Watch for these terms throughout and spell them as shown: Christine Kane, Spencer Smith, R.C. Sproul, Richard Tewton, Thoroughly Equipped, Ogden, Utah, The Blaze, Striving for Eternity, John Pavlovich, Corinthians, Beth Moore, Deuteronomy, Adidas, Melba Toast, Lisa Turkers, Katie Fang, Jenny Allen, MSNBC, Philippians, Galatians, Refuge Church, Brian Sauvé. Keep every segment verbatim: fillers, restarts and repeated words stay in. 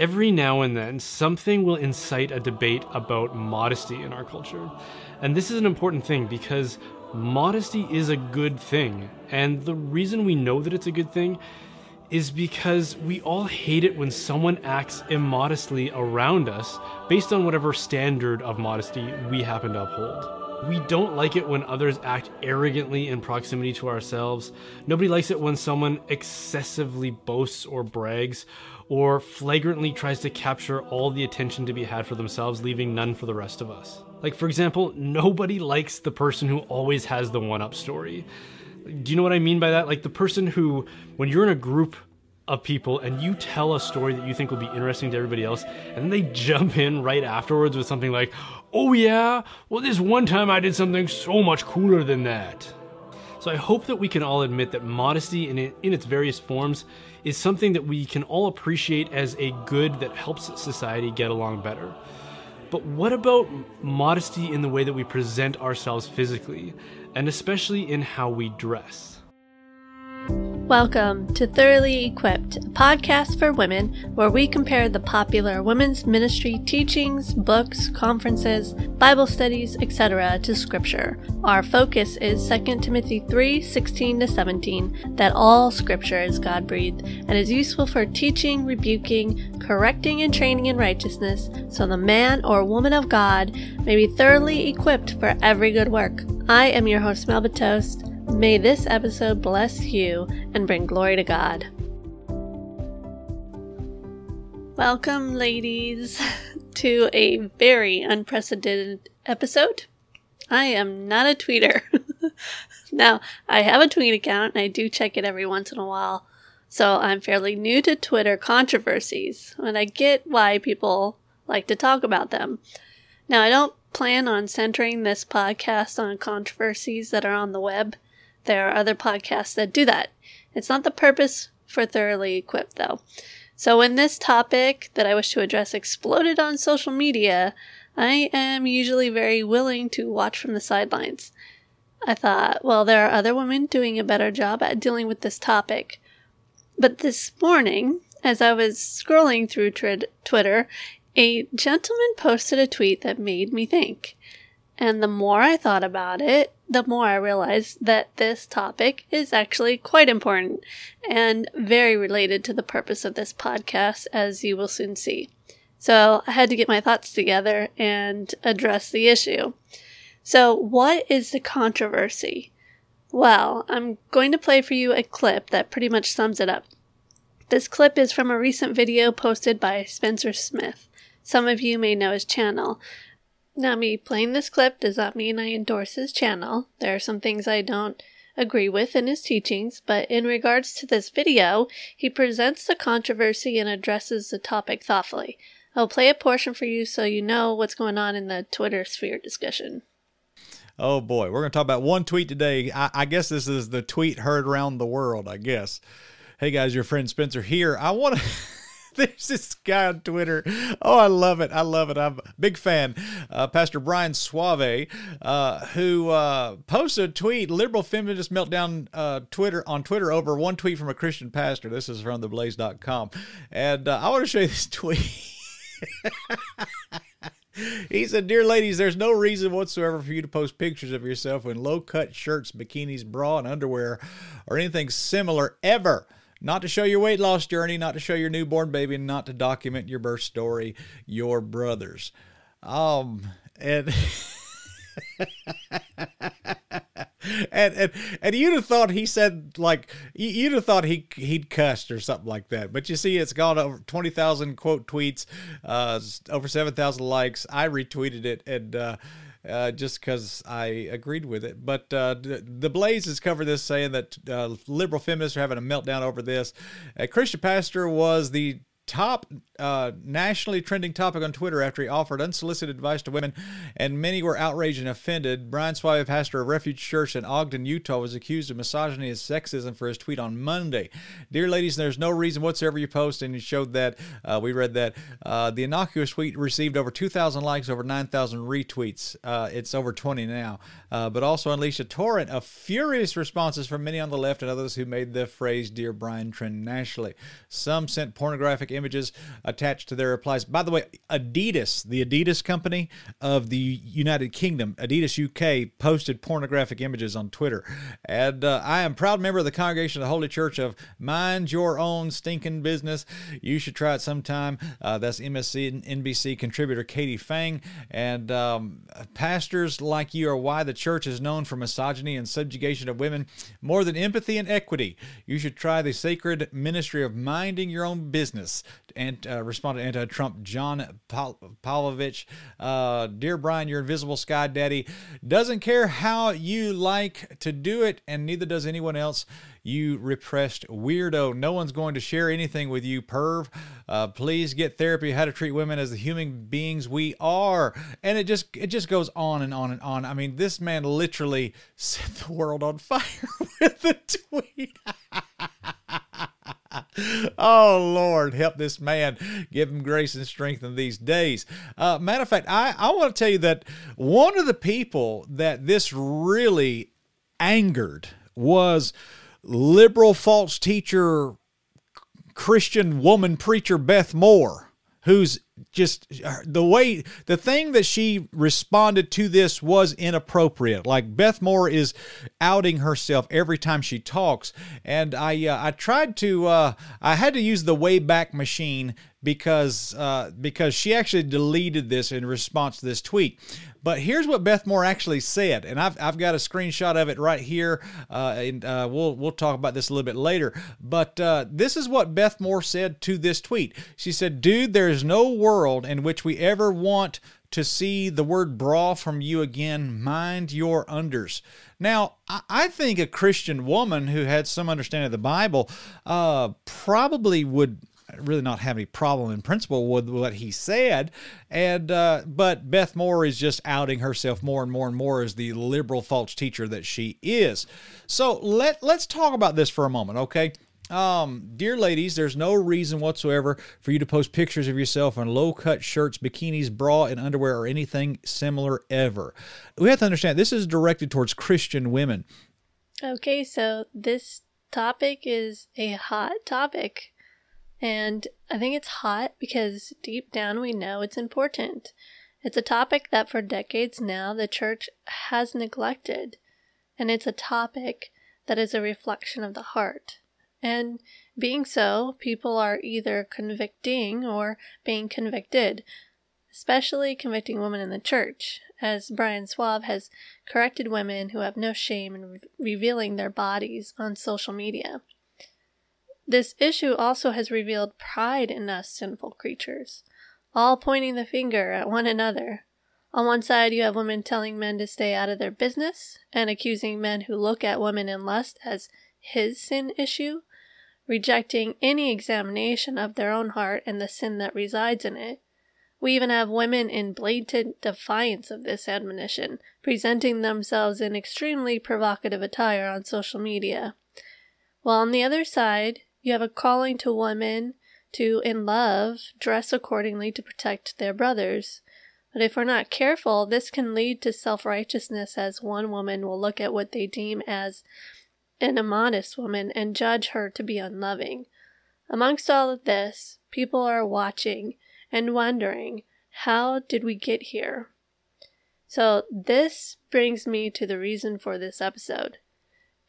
every now and then something will incite a debate about modesty in our culture. And this is an important thing because modesty is a good thing. And the reason we know that it's a good thing is because we all hate it when someone acts immodestly around us based on whatever standard of modesty we happen to uphold. We don't like it when others act arrogantly in proximity to ourselves. Nobody likes it when someone excessively boasts or brags, or flagrantly tries to capture all the attention to be had for themselves, leaving none for the rest of us. Like, for example, nobody likes the person who always has the one-up story. Do you know what I mean by that? Like the person who, when you're in a group of people and you tell a story that you think will be interesting to everybody else, and then they jump in right afterwards with something like, oh yeah, well this one time I did something so much cooler than that. So I hope that we can all admit that modesty in, it, in its various forms is something that we can all appreciate as a good that helps society get along better. But what about modesty in the way that we present ourselves physically, and especially in how we dress? Welcome to Thoroughly Equipped, a podcast for women where we compare the popular women's ministry teachings, books, conferences, Bible studies, et cetera to Scripture. Our focus is Second Timothy three sixteen to seventeen, that all Scripture is God-breathed and is useful for teaching, rebuking, correcting, and training in righteousness, so the man or woman of God may be thoroughly equipped for every good work. I am your host, Melba Toast. May this episode bless you and bring glory to God. Welcome, ladies, to a very unprecedented episode. I am not a tweeter. Now, I have a tweet account and I do check it every once in a while, so I'm fairly new to Twitter controversies, and I get why people like to talk about them. Now, I don't plan on centering this podcast on controversies that are on the web. There are other podcasts that do that. It's not the purpose for Thoroughly Equipped, though. So when this topic that I wish to address exploded on social media, I am usually very willing to watch from the sidelines. I thought, well, there are other women doing a better job at dealing with this topic. But this morning, as I was scrolling through tw- Twitter, a gentleman posted a tweet that made me think. And the more I thought about it, the more I realized that this topic is actually quite important and very related to the purpose of this podcast, as you will soon see. So I had to get my thoughts together and address the issue. So what is the controversy? Well, I'm going to play for you a clip that pretty much sums it up. This clip is from a recent video posted by Spencer Smith. Some of you may know his channel. Now, me playing this clip does not mean I endorse his channel. There are some things I don't agree with in his teachings, but in regards to this video, he presents the controversy and addresses the topic thoughtfully. I'll play a portion for you so you know what's going on in the Twitter sphere discussion. Oh boy, we're going to talk about one tweet today. I, I guess this is the tweet heard around the world, I guess. Hey guys, your friend Spencer here. I want to... There's this guy on Twitter. Oh, I love it. I love it. I'm a big fan. Uh, Pastor Brian Sauvé, uh, who uh, posted a tweet, liberal feminist meltdown uh, Twitter on Twitter over one tweet from a Christian pastor. This is from the blaze dot com. And uh, I want to show you this tweet. He said, "Dear ladies, there's no reason whatsoever for you to post pictures of yourself in low-cut shirts, bikinis, bra, and underwear, or anything similar ever. Not to show your weight loss journey, not to show your newborn baby, and not to document your birth story, your brothers." Um, and, and, and, and you'd have thought he said, like, you'd have thought he, he'd cussed or something like that. But you see, it's gone over twenty thousand quote tweets, uh, over seven thousand likes. I retweeted it and, uh, Uh, just because I agreed with it. But uh, The Blaze has covered this, saying that uh, liberal feminists are having a meltdown over this. A Christian pastor was the top uh, nationally trending topic on Twitter after he offered unsolicited advice to women, and many were outraged and offended. Brian Sauvé, pastor of Refuge Church in Ogden, Utah, was accused of misogyny and sexism for his tweet on Monday. "Dear ladies, there's no reason whatsoever you post," and he showed that. Uh, we read that. Uh, the innocuous tweet received over two thousand likes, over nine thousand retweets. Uh, it's over twenty now, uh, but also unleashed a torrent of furious responses from many on the left and others who made the phrase "Dear Brian" trend nationally. Some sent pornographic images images attached to their replies. By the way, Adidas, the Adidas company of the United Kingdom, Adidas U K, posted pornographic images on Twitter. And uh, I am a proud member of the Congregation of the Holy Church of Mind Your Own Stinking Business. You should try it sometime. Uh, that's M S N B C contributor Katie Fang. And um, pastors like you are why the church is known for misogyny and subjugation of women more than empathy and equity. You should try the sacred ministry of minding your own business. And uh, responded anti-Trump John Pavlovich. Uh, Dear Brian, your invisible sky daddy doesn't care how you like to do it, and neither does anyone else. You repressed weirdo. No one's going to share anything with you, perv. Uh, please get therapy. How to treat women as the human beings we are. And it just it just goes on and on and on. I mean, this man literally set the world on fire with a tweet. Oh, Lord, help this man. Give him grace and strength in these days. Uh, matter of fact, I, I want to tell you that one of the people that this really angered was liberal false teacher, Christian woman preacher Beth Moore, who's just the way, the thing that she responded to this was inappropriate. Like Beth Moore is outing herself every time she talks. And I, uh, I tried to, uh, I had to use the Wayback Machine because, uh, because she actually deleted this in response to this tweet. But here's what Beth Moore actually said. And I've, I've got a screenshot of it right here. Uh, and, uh, we'll, we'll talk about this a little bit later, but, uh, this is what Beth Moore said to this tweet. She said, dude, there is no word world in which we ever want to see the word bra from you again. Mind your unders. Now, I think a Christian woman who had some understanding of the Bible uh, probably would really not have any problem in principle with what he said. And, uh, but Beth Moore is just outing herself more and more and more as the liberal false teacher that she is. So let, let's talk about this for a moment. Okay. Um, dear ladies, there's no reason whatsoever for you to post pictures of yourself in low-cut shirts, bikinis, bra, and underwear, or anything similar ever. We have to understand this is directed towards Christian women. Okay, so this topic is a hot topic. And I think it's hot because deep down we know it's important. It's a topic that for decades now the church has neglected. And it's a topic that is a reflection of the heart. And being so, people are either convicting or being convicted, especially convicting women in the church, as Brian Sauvé has corrected women who have no shame in re- revealing their bodies on social media. This issue also has revealed pride in us sinful creatures, all pointing the finger at one another. On one side, you have women telling men to stay out of their business and accusing men who look at women in lust as his sin issue, rejecting any examination of their own heart and the sin that resides in it. We even have women in blatant defiance of this admonition, presenting themselves in extremely provocative attire on social media. While on the other side, you have a calling to women to, in love, dress accordingly to protect their brothers. But if we're not careful, this can lead to self-righteousness, as one woman will look at what they deem as an immodest woman and judge her to be unloving. Amongst all of this, people are watching and wondering, how did we get here? So this brings me to the reason for this episode.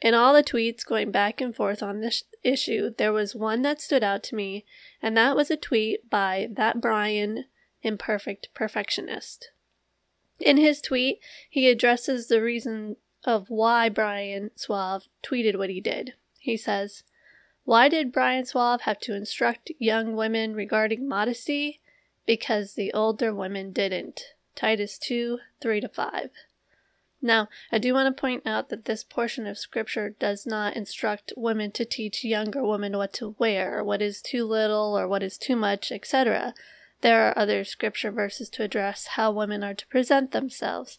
In all the tweets going back and forth on this issue, there was one that stood out to me, and that was a tweet by That Brian Imperfect Perfectionist. In his tweet, he addresses the reason of why Brian Sauvé tweeted what he did. He says, why did Brian Sauvé have to instruct young women regarding modesty? Because the older women didn't. Titus two, three to five. Now, I do want to point out that this portion of scripture does not instruct women to teach younger women what to wear, what is too little or what is too much, et cetera. There are other scripture verses to address how women are to present themselves.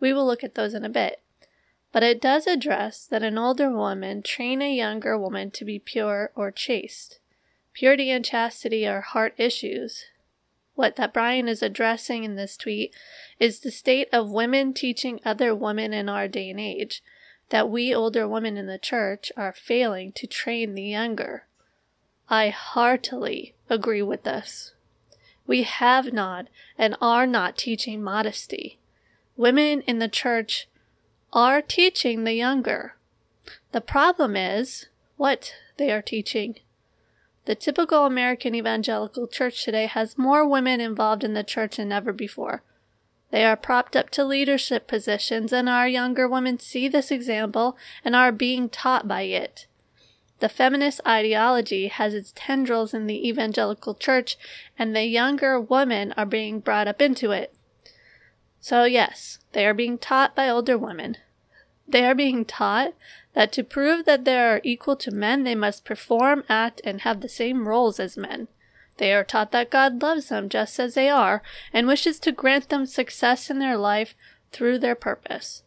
We will look at those in a bit. But it does address that an older woman train a younger woman to be pure or chaste. Purity and chastity are heart issues. What that Brian is addressing in this tweet is the state of women teaching other women in our day and age, that we older women in the church are failing to train the younger. I heartily agree with us. We have not and are not teaching modesty. Women in the church are teaching the younger. The problem is what they are teaching. The typical American evangelical church today has more women involved in the church than ever before. They are propped up to leadership positions, and our younger women see this example and are being taught by it. The feminist ideology has its tendrils in the evangelical church, and the younger women are being brought up into it. So yes, they are being taught by older women. They are being taught that to prove that they are equal to men, they must perform, act, and have the same roles as men. They are taught that God loves them just as they are and wishes to grant them success in their life through their purpose.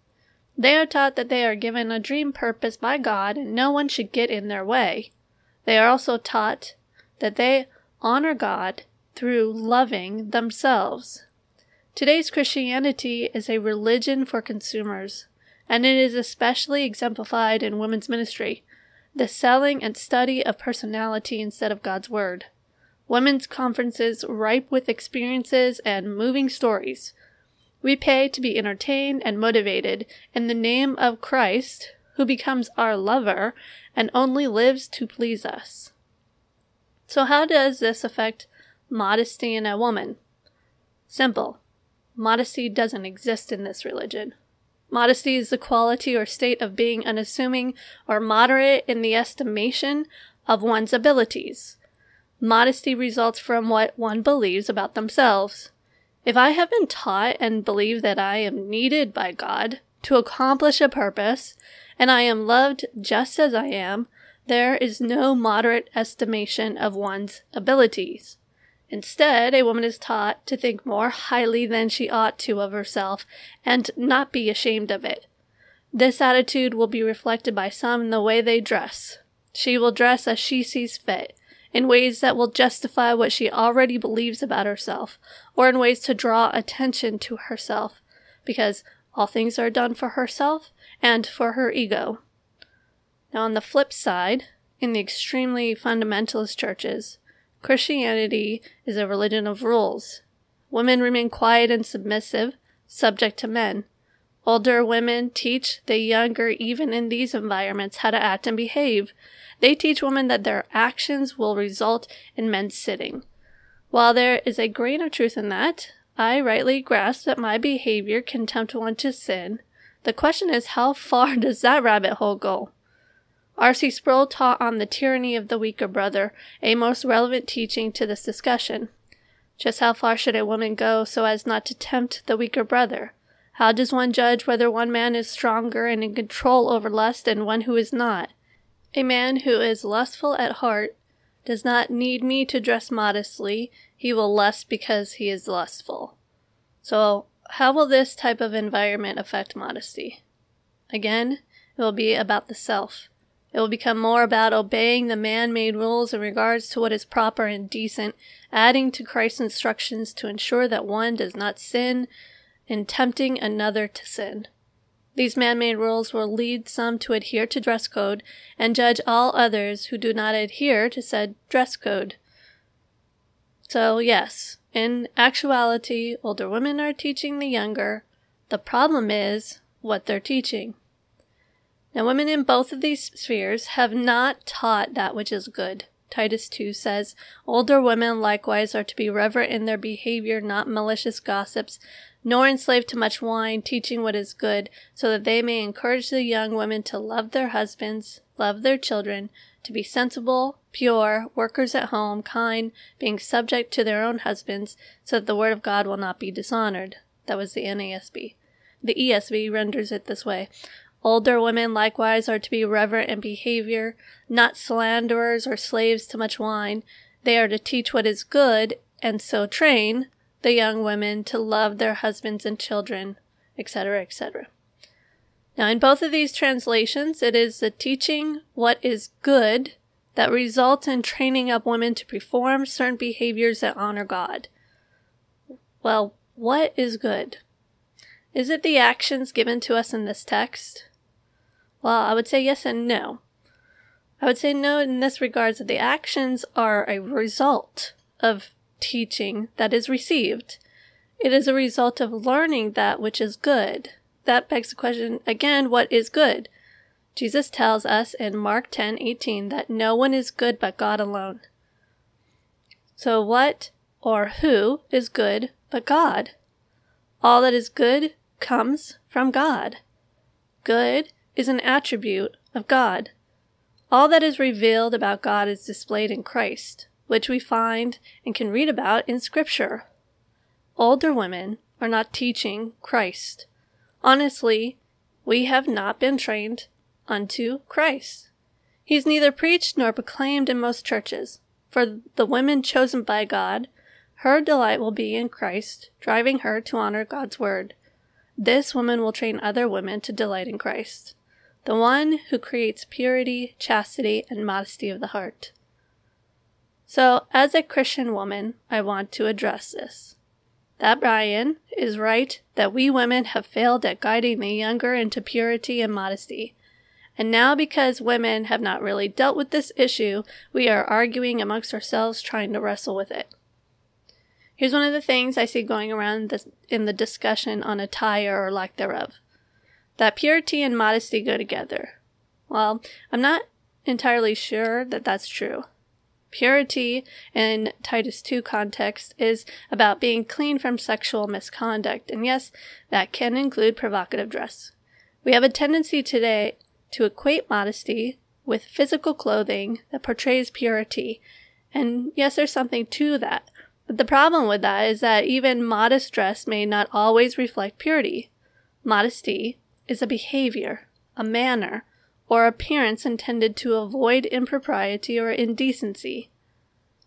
They are taught that they are given a dream purpose by God and no one should get in their way. They are also taught that they honor God through loving themselves. Today's Christianity is a religion for consumers, and it is especially exemplified in women's ministry, the selling and study of personality instead of God's word. Women's conferences ripe with experiences and moving stories. We pay to be entertained and motivated in the name of Christ, who becomes our lover and only lives to please us. So how does this affect modesty in a woman? Simple. Modesty doesn't exist in this religion. Modesty is the quality or state of being unassuming or moderate in the estimation of one's abilities. Modesty results from what one believes about themselves. If I have been taught and believe that I am needed by God to accomplish a purpose, and I am loved just as I am, there is no moderate estimation of one's abilities. Instead, a woman is taught to think more highly than she ought to of herself and not be ashamed of it. This attitude will be reflected by some in the way they dress. She will dress as she sees fit, in ways that will justify what she already believes about herself, or in ways to draw attention to herself, because all things are done for herself and for her ego. Now, on the flip side, in the extremely fundamentalist churches, Christianity is a religion of rules. Women remain quiet and submissive, subject to men. Older women teach the younger, even in these environments, how to act and behave. They teach women that their actions will result in men sitting. While there is a grain of truth in that, I rightly grasp that my behavior can tempt one to sin. The question is, how far does that rabbit hole go? R C Sproul taught on the tyranny of the weaker brother, a most relevant teaching to this discussion. Just how far should a woman go so as not to tempt the weaker brother? How does one judge whether one man is stronger and in control over lust and one who is not? A man who is lustful at heart does not need me to dress modestly. He will lust because he is lustful. So, how will this type of environment affect modesty? Again, it will be about the self. It will become more about obeying the man-made rules in regards to what is proper and decent, adding to Christ's instructions to ensure that one does not sin in tempting another to sin. These man-made rules will lead some to adhere to dress code and judge all others who do not adhere to said dress code. So yes, in actuality, older women are teaching the younger. The problem is what they're teaching. Now, women in both of these spheres have not taught that which is good. Titus two says, "Older women likewise are to be reverent in their behavior, not malicious gossips, nor enslaved to much wine, teaching what is good, so that they may encourage the young women to love their husbands, love their children, to be sensible, pure, workers at home, kind, being subject to their own husbands, so that the word of God will not be dishonored." That was the N A S B. The E S V renders it this way. Older women likewise are to be reverent in behavior, not slanderers or slaves to much wine. They are to teach what is good, and so train the young women to love their husbands and children, et cetera, et cetera. Now, in both of these translations, it is the teaching what is good that results in training up women to perform certain behaviors that honor God. Well, what is good? Is it the actions given to us in this text? Well, I would say yes and no. I would say no in this regards that the actions are a result of teaching that is received. It is a result of learning that which is good. That begs the question again, what is good? Jesus tells us in Mark ten eighteen that no one is good but God alone. So what or who is good but God? All that is good comes from God. Good is an attribute of God. All that is revealed about God is displayed in Christ, which we find and can read about in Scripture. Older women are not teaching Christ. Honestly, we have not been trained unto Christ. He is neither preached nor proclaimed in most churches. For the women chosen by God, her delight will be in Christ, driving her to honor God's word. This woman will train other women to delight in Christ, the one who creates purity, chastity, and modesty of the heart. So, as a Christian woman, I want to address this. That Brian is right that we women have failed at guiding the younger into purity and modesty. And now because women have not really dealt with this issue, we are arguing amongst ourselves trying to wrestle with it. Here's one of the things I see going around this, in the discussion on attire or lack thereof. That purity and modesty go together. Well, I'm not entirely sure that that's true. Purity in Titus two context is about being clean from sexual misconduct, and yes, that can include provocative dress. We have a tendency today to equate modesty with physical clothing that portrays purity. And yes, there's something to that. But the problem with that is that even modest dress may not always reflect purity. Modesty is a behavior, a manner, or appearance intended to avoid impropriety or indecency.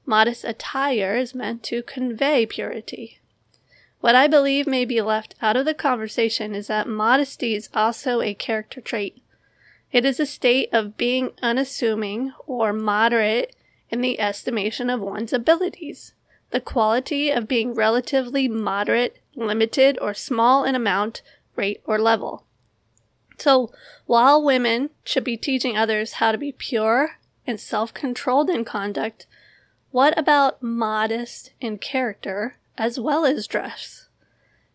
Modest attire is meant to convey purity. What I believe may be left out of the conversation is that modesty is also a character trait. It is a state of being unassuming or moderate in the estimation of one's abilities, the quality of being relatively moderate, limited, or small in amount, rate, or level. So, while women should be teaching others how to be pure and self-controlled in conduct, what about modest in character as well as dress?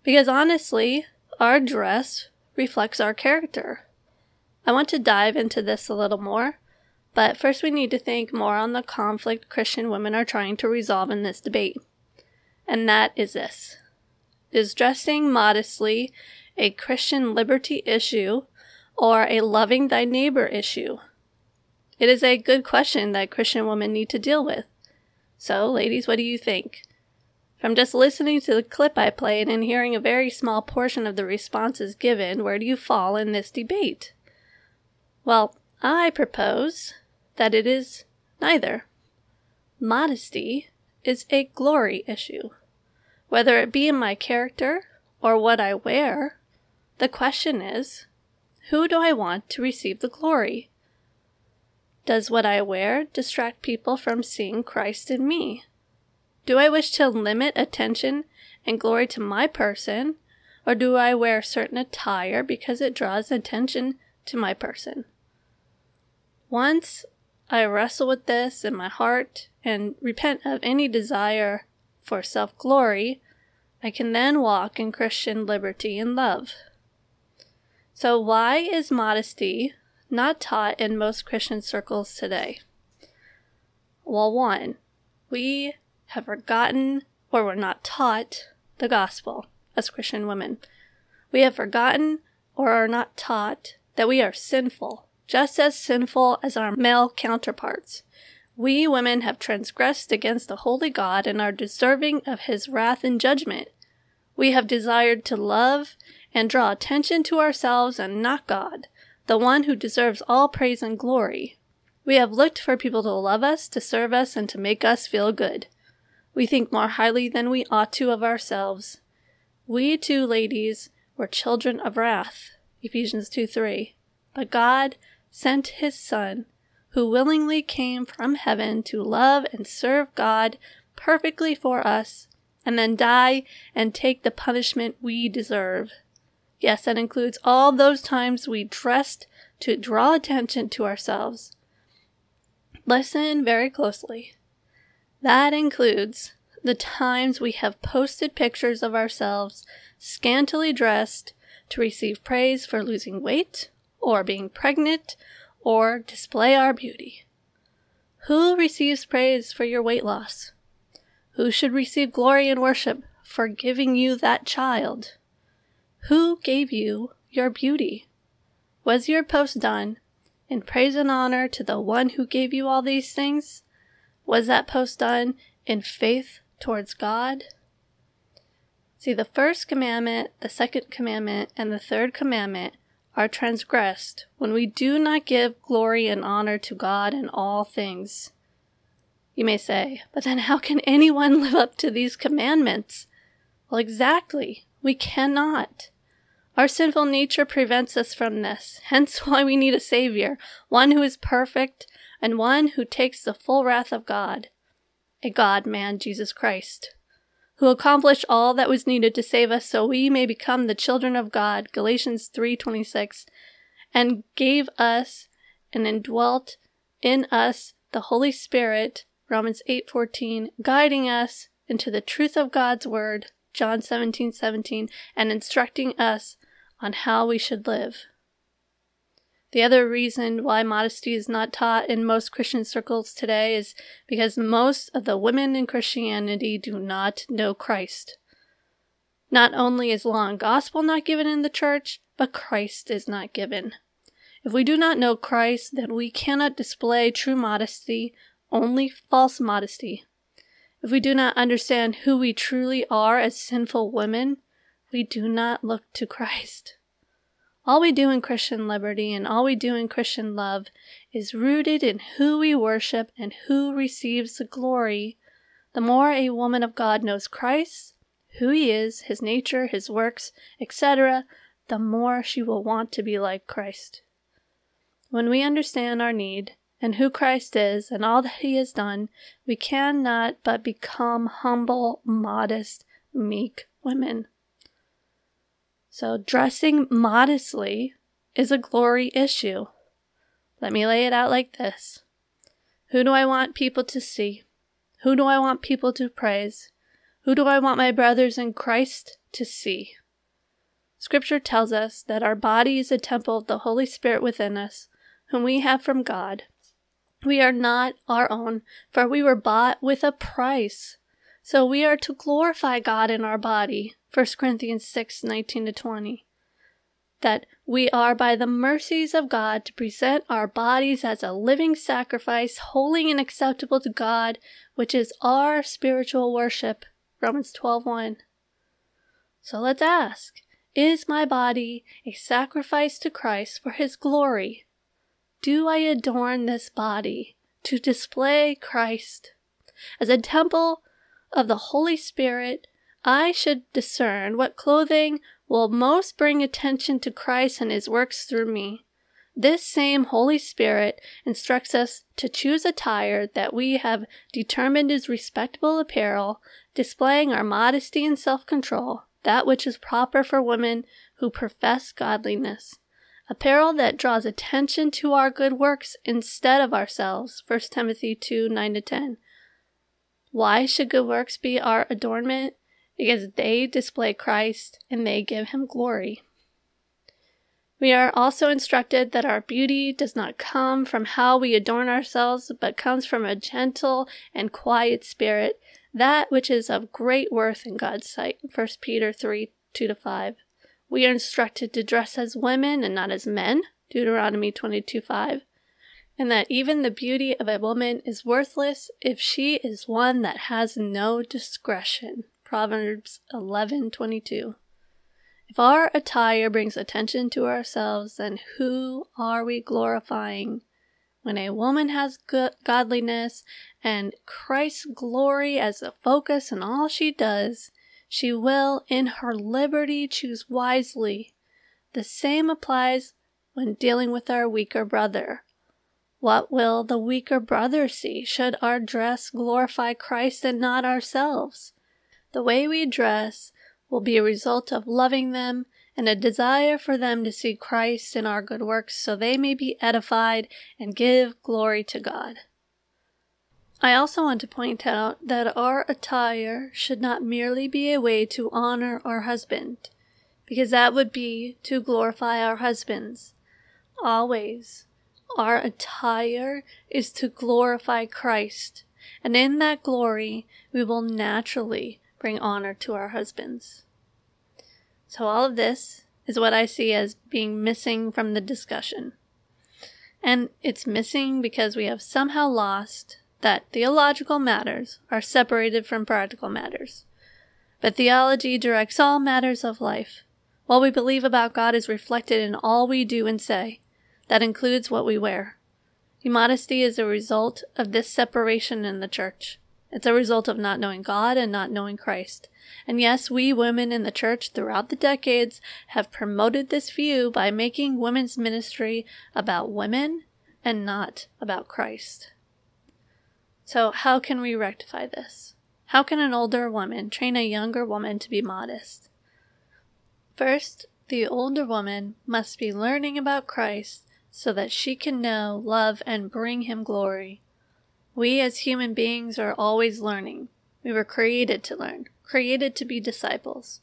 Because honestly, our dress reflects our character. I want to dive into this a little more, but first we need to think more on the conflict Christian women are trying to resolve in this debate. And that is this. Is dressing modestly a Christian liberty issue or a loving thy neighbor issue? It is a good question that Christian women need to deal with. So, ladies, what do you think? From just listening to the clip I played and hearing a very small portion of the responses given, where do you fall in this debate? Well, I propose that it is neither. Modesty is a glory issue. Whether it be in my character or what I wear, the question is, who do I want to receive the glory? Does what I wear distract people from seeing Christ in me? Do I wish to limit attention and glory to my person, or do I wear certain attire because it draws attention to my person? Once I wrestle with this in my heart and repent of any desire for self-glory, I can then walk in Christian liberty and love. So why is modesty not taught in most Christian circles today? Well, one, we have forgotten or were not taught the gospel as Christian women. We have forgotten or are not taught that we are sinful, just as sinful as our male counterparts. We women have transgressed against the holy God and are deserving of his wrath and judgment. We have desired to love and draw attention to ourselves and not God, the one who deserves all praise and glory. We have looked for people to love us, to serve us, and to make us feel good. We think more highly than we ought to of ourselves. We too, ladies, were children of wrath. Ephesians two three. But God sent his Son, who willingly came from heaven to love and serve God perfectly for us, and then die and take the punishment we deserve. Yes, that includes all those times we dressed to draw attention to ourselves. Listen very closely. That includes the times we have posted pictures of ourselves scantily dressed to receive praise for losing weight or being pregnant or display our beauty. Who receives praise for your weight loss? Who should receive glory and worship for giving you that child? Who gave you your beauty? Was your post done in praise and honor to the one who gave you all these things? Was that post done in faith towards God? See, the first commandment, the second commandment, and the third commandment are transgressed when we do not give glory and honor to God in all things. You may say, but then how can anyone live up to these commandments? Well, exactly. We cannot. Our sinful nature prevents us from this, hence why we need a Savior, one who is perfect and one who takes the full wrath of God, a God-man, Jesus Christ, who accomplished all that was needed to save us so we may become the children of God, Galatians three twenty-six, and gave us and indwelt in us the Holy Spirit, Romans eight fourteen, guiding us into the truth of God's word, John seventeen seventeen, and instructing us on how we should live. The other reason why modesty is not taught in most Christian circles today is because most of the women in Christianity do not know Christ. Not only is law and gospel not given in the church, but Christ is not given. If we do not know Christ, then we cannot display true modesty, only false modesty. If we do not understand who we truly are as sinful women, we do not look to Christ. All we do in Christian liberty and all we do in Christian love is rooted in who we worship and who receives the glory. The more a woman of God knows Christ, who he is, his nature, his works, et cetera, the more she will want to be like Christ. When we understand our need and who Christ is and all that he has done, we cannot but become humble, modest, meek women. So dressing modestly is a glory issue. Let me lay it out like this. Who do I want people to see? Who do I want people to praise? Who do I want my brothers in Christ to see? Scripture tells us that our body is a temple of the Holy Spirit within us, whom we have from God. We are not our own, for we were bought with a price. So we are to glorify God in our body, First Corinthians six nineteen to twenty, that we are by the mercies of God to present our bodies as a living sacrifice, holy and acceptable to God, which is our spiritual worship, Romans twelve one. So let's ask, is my body a sacrifice to Christ for his glory? Do I adorn this body to display Christ? As a temple of the Holy Spirit, I should discern what clothing will most bring attention to Christ and his works through me. This same Holy Spirit instructs us to choose attire that we have determined is respectable apparel, displaying our modesty and self-control, that which is proper for women who profess godliness. Apparel that draws attention to our good works instead of ourselves, First Timothy two nine to ten. Why should good works be our adornment? Because they display Christ and they give him glory. We are also instructed that our beauty does not come from how we adorn ourselves, but comes from a gentle and quiet spirit, that which is of great worth in God's sight, First Peter three two to five. We are instructed to dress as women and not as men, Deuteronomy twenty-two five. And that even the beauty of a woman is worthless if she is one that has no discretion, Proverbs eleven twenty-two. If our attire brings attention to ourselves, then who are we glorifying? When a woman has go- godliness and Christ's glory as the focus in all she does, she will, in her liberty, choose wisely. The same applies when dealing with our weaker brother. What will the weaker brother see? Should our dress glorify Christ and not ourselves? The way we dress will be a result of loving them and a desire for them to see Christ in our good works so they may be edified and give glory to God. I also want to point out that our attire should not merely be a way to honor our husband, because that would be to glorify our husbands. Always, our attire is to glorify Christ, and in that glory, we will naturally bring honor to our husbands. So all of this is what I see as being missing from the discussion. And it's missing because we have somehow lost that theological matters are separated from practical matters. But theology directs all matters of life. What we believe about God is reflected in all we do and say. That includes what we wear. Immodesty is a result of this separation in the church. It's a result of not knowing God and not knowing Christ. And yes, we women in the church throughout the decades have promoted this view by making women's ministry about women and not about Christ. So how can we rectify this? How can an older woman train a younger woman to be modest? First, the older woman must be learning about Christ so that she can know, love, and bring him glory. We as human beings are always learning. We were created to learn, created to be disciples.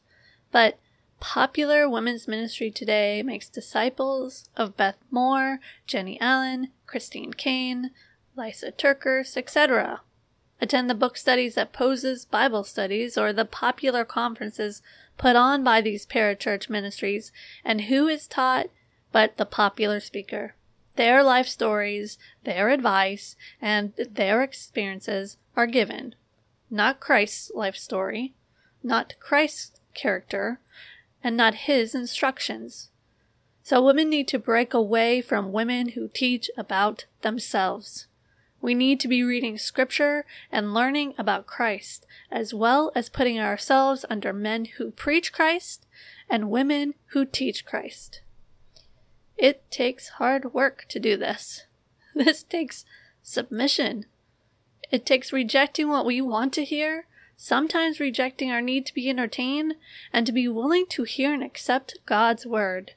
But popular women's ministry today makes disciples of Beth Moore, Jenny Allen, Christine Kane, Lisa Turkers, et cetera. Attend the book studies at Poses Bible Studies or the popular conferences put on by these parachurch ministries, and who is taught but the popular speaker. Their life stories, their advice, and their experiences are given. Not Christ's life story, not Christ's character, and not his instructions. So women need to break away from women who teach about themselves. We need to be reading scripture and learning about Christ, as well as putting ourselves under men who preach Christ and women who teach Christ. It takes hard work to do this. This takes submission. It takes rejecting what we want to hear, sometimes rejecting our need to be entertained, and to be willing to hear and accept God's word.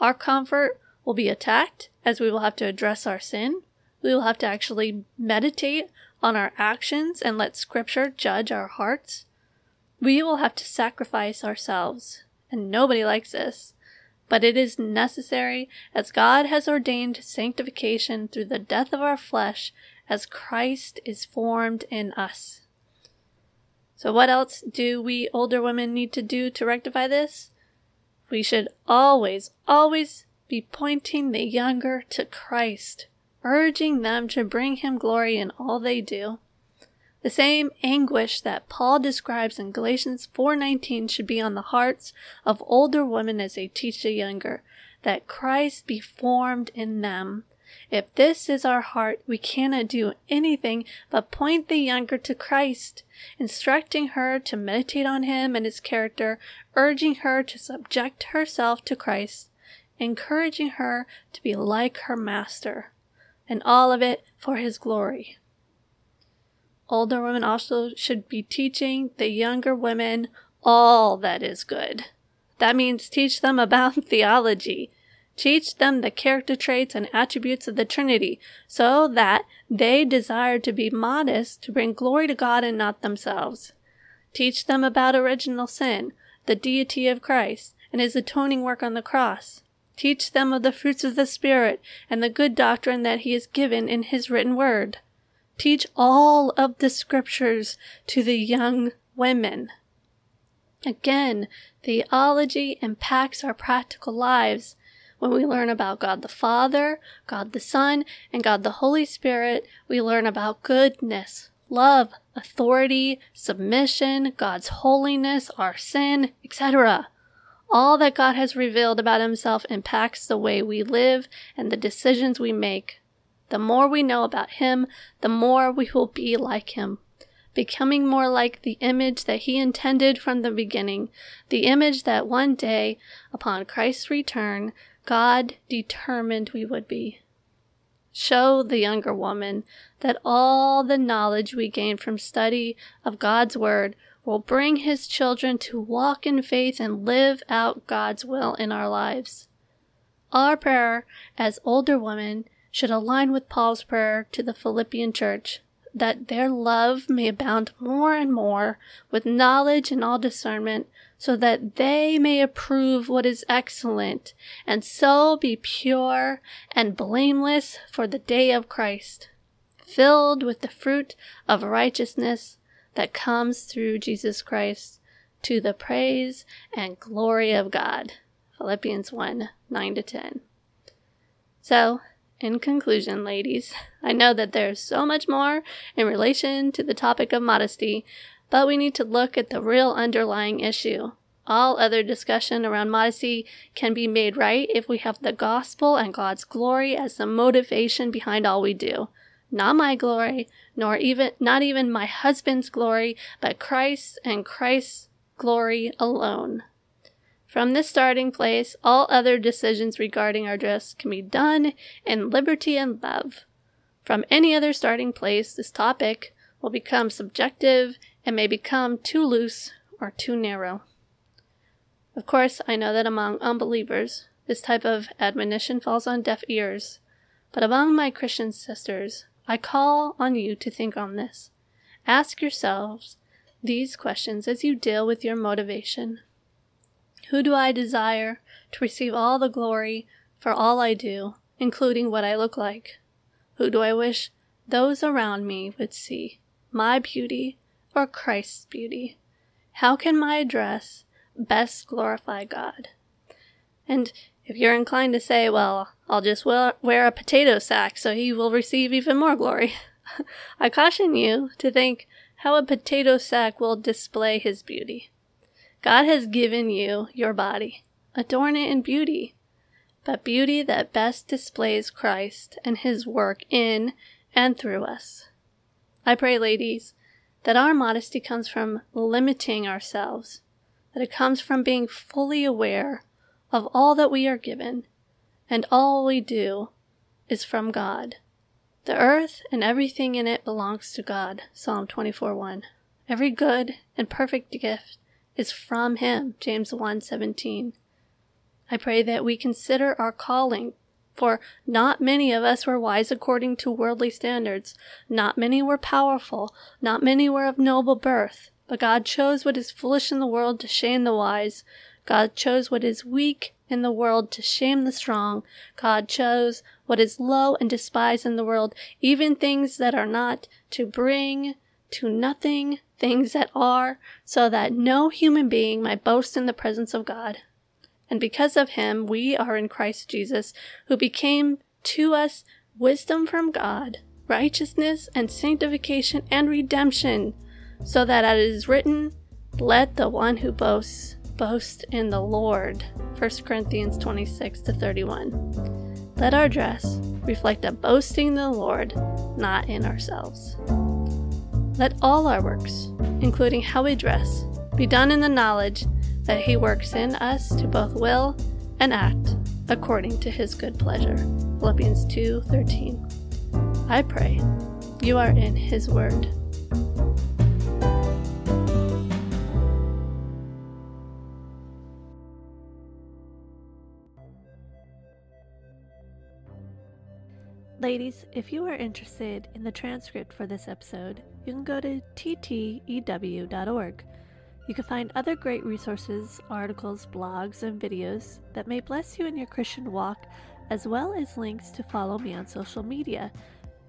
Our comfort will be attacked as we will have to address our sin. We will have to actually meditate on our actions and let Scripture judge our hearts. We will have to sacrifice ourselves, and nobody likes this, but it is necessary as God has ordained sanctification through the death of our flesh as Christ is formed in us. So what else do we older women need to do to rectify this? We should always, always be pointing the younger to Christ, urging them to bring him glory in all they do. The same anguish that Paul describes in Galatians four nineteen should be on the hearts of older women as they teach the younger, that Christ be formed in them. If this is our heart, we cannot do anything but point the younger to Christ, instructing her to meditate on him and his character, urging her to subject herself to Christ, encouraging her to be like her master. And all of it for his glory. Older women also should be teaching the younger women all that is good. That means teach them about theology. Teach them the character traits and attributes of the Trinity so that they desire to be modest, to bring glory to God and not themselves. Teach them about original sin, the deity of Christ, and his atoning work on the cross. Teach them of the fruits of the Spirit and the good doctrine that he has given in his written word. Teach all of the scriptures to the young women. Again, theology impacts our practical lives. When we learn about God the Father, God the Son, and God the Holy Spirit, we learn about goodness, love, authority, submission, God's holiness, our sin, et cetera All that God has revealed about himself impacts the way we live and the decisions we make. The more we know about him, the more we will be like him, becoming more like the image that he intended from the beginning, the image that one day, upon Christ's return, God determined we would be. Show the younger woman that all the knowledge we gain from study of God's word will bring his children to walk in faith and live out God's will in our lives. Our prayer as older women should align with Paul's prayer to the Philippian church, that their love may abound more and more with knowledge and all discernment, so that they may approve what is excellent, and so be pure and blameless for the day of Christ, filled with the fruit of righteousness that comes through Jesus Christ, to the praise and glory of God. Philippians one, nine to ten. So, in conclusion, ladies, I know that there's so much more in relation to the topic of modesty, but we need to look at the real underlying issue. All other discussion around modesty can be made right if we have the gospel and God's glory as the motivation behind all we do. Not my glory, nor even not even my husband's glory, but Christ and Christ's glory alone. From this starting place, all other decisions regarding our dress can be done in liberty and love. From any other starting place, this topic will become subjective and may become too loose or too narrow. Of course, I know that among unbelievers, this type of admonition falls on deaf ears. But among my Christian sisters, I call on you to think on this. Ask yourselves these questions as you deal with your motivation. Who do I desire to receive all the glory for all I do, including what I look like? Who do I wish those around me would see? My beauty or Christ's beauty? How can my dress best glorify God? And if you're inclined to say, well, I'll just wear a potato sack so he will receive even more glory, I caution you to think how a potato sack will display his beauty. God has given you your body. Adorn it in beauty, but beauty that best displays Christ and his work in and through us. I pray, ladies, that our modesty comes from limiting ourselves, that it comes from being fully aware of all that we are given, and all we do is from God. The earth and everything in it belongs to God, Psalm twenty-four one. Every good and perfect gift is from him, James one seventeen. I pray that we consider our calling, for not many of us were wise according to worldly standards. Not many were powerful. Not many were of noble birth. But God chose what is foolish in the world to shame the wise. God chose what is weak in the world to shame the strong. God chose what is low and despised in the world, even things that are not, to bring to nothing things that are, so that no human being might boast in the presence of God. And because of him, we are in Christ Jesus, who became to us wisdom from God, righteousness and sanctification and redemption, so that as it is written, let the one who boasts, boast in the Lord. First Corinthians twenty-six to thirty-one. Let our dress reflect a boasting in the Lord, not in ourselves. Let all our works, including how we dress, be done in the knowledge that he works in us to both will and act according to his good pleasure. Philippians two thirteen. I pray you are in his word. Ladies, if you are interested in the transcript for this episode, you can go to t t e w dot org. You can find other great resources, articles, blogs, and videos that may bless you in your Christian walk, as well as links to follow me on social media.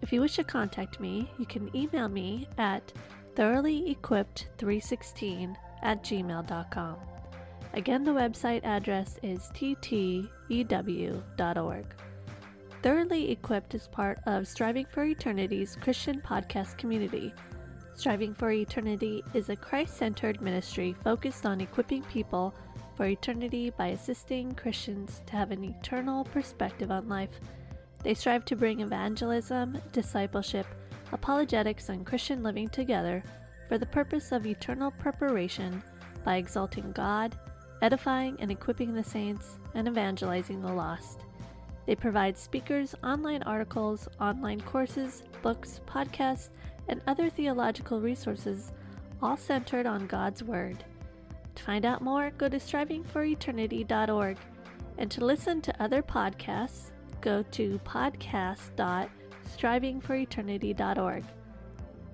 If you wish to contact me, you can email me at thoroughly equipped three sixteen at gmail dot com. Again, the website address is t t e w dot org. Thoroughly Equipped is part of Striving for Eternity's Christian podcast community. Striving for Eternity is a Christ-centered ministry focused on equipping people for eternity by assisting Christians to have an eternal perspective on life. They strive to bring evangelism, discipleship, apologetics, and Christian living together for the purpose of eternal preparation by exalting God, edifying and equipping the saints, and evangelizing the lost. They provide speakers, online articles, online courses, books, podcasts, and other theological resources, all centered on God's Word. To find out more, go to striving for eternity dot org. And to listen to other podcasts, go to podcast dot striving for eternity dot org.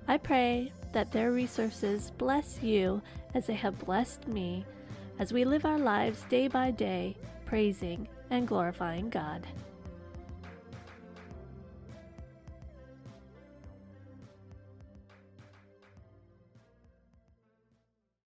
I pray that their resources bless you as they have blessed me, as we live our lives day by day, praising and glorifying God.